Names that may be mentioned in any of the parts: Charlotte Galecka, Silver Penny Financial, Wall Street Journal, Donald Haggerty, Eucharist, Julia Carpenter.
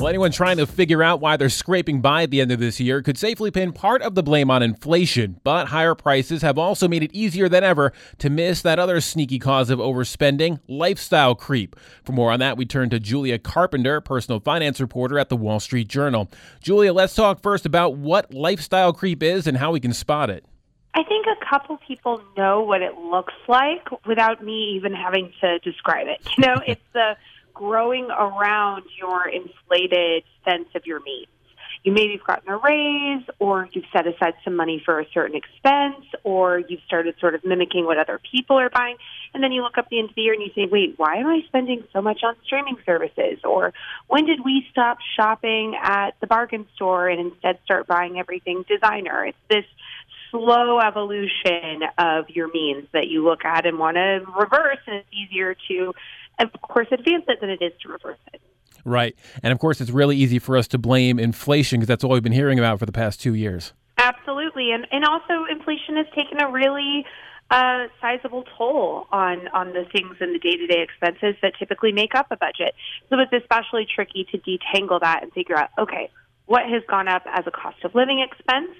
Well, anyone trying to figure out why they're scraping by at the end of this year could safely pin part of the blame on inflation, but higher prices have also made it easier than ever to miss that other sneaky cause of overspending, lifestyle creep. For more on that, we turn to Julia Carpenter, personal finance reporter at the Wall Street Journal. Julia, let's talk first about what lifestyle creep is and how we can spot it. I think a couple people know what it looks like without me even having to describe it. You know, it's the growing around your inflated sense of your needs. You maybe have gotten a raise, or you've set aside some money for a certain expense, or you've started sort of mimicking what other people are buying. And then you look up the end of the year and you say, wait, why am I spending so much on streaming services? Or when did we stop shopping at the bargain store and instead start buying everything designer? It's this slow evolution of your means that you look at and want to reverse, and it's easier to, of course, advance it than it is to reverse it. Right. And, of course, it's really easy for us to blame inflation because that's all we've been hearing about for the past 2 years. Absolutely. And also inflation has taken a really sizable toll on the things in the day-to-day expenses that typically make up a budget. So it's especially tricky to detangle that and figure out, okay, what has gone up as a cost of living expense,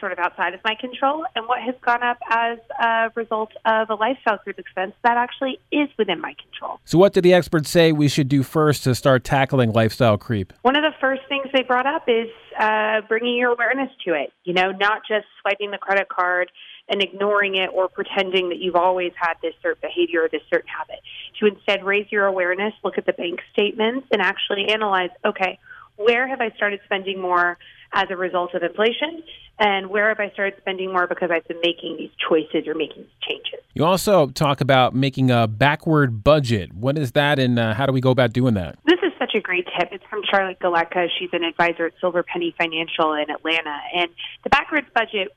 sort of outside of my control, and what has gone up as a result of a lifestyle group expense that actually is within my control. So what did the experts say we should do first to start tackling lifestyle creep? One of the first things they brought up is bringing your awareness to it, you know, not just swiping the credit card and ignoring it or pretending that you've always had this certain behavior or this certain habit. To instead raise your awareness, look at the bank statements, and actually analyze, okay, where have I started spending more as a result of inflation, and where have I started spending more because I've been making these choices or making these changes? You also talk about making a backward budget. What is that, and how do we go about doing that? This is such a great tip. It's from Charlotte Galecka. She's an advisor at Silver Penny Financial in Atlanta. And the backwards budget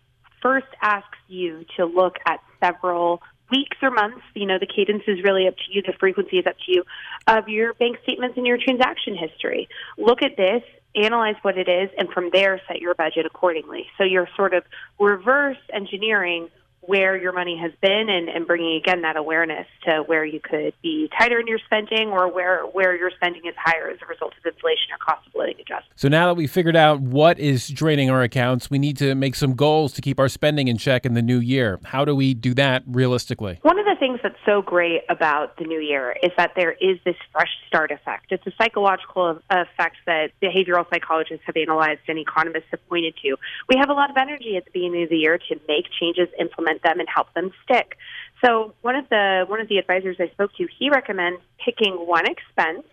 first asks you to look at several weeks or months, you know, the cadence is really up to you, the frequency is up to you, of your bank statements and your transaction history. Look at this, analyze what it is, and from there set your budget accordingly. So you're sort of reverse engineering where your money has been and bringing, again, that awareness to where you could be tighter in your spending or where your spending is higher as a result of inflation or cost of living adjustments. So now that we've figured out what is draining our accounts, we need to make some goals to keep our spending in check in the new year. How do we do that realistically? One of the things that's so great about the new year is that there is this fresh start effect. It's a psychological effect that behavioral psychologists have analyzed and economists have pointed to. We have a lot of energy at the beginning of the year to make changes, implement them, and help them stick. So one of the advisors I spoke to, he recommends picking one expense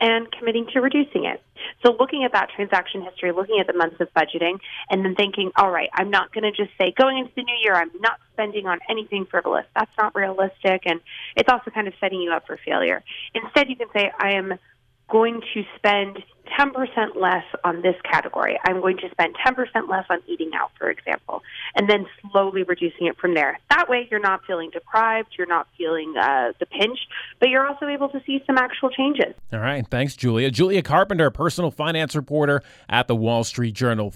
and committing to reducing it. So looking at that transaction history, looking at the months of budgeting, and then thinking, all right, I'm not going to just say going into the new year, I'm not spending on anything frivolous. That's not realistic, and it's also kind of setting you up for failure. Instead, you can say, I am going to spend 10% less on this category. I'm going to spend 10% less on eating out, for example, and then slowly reducing it from there. That way you're not feeling deprived, you're not feeling the pinch, but you're also able to see some actual changes. All right. Thanks, Julia. Julia Carpenter, personal finance reporter at the Wall Street Journal.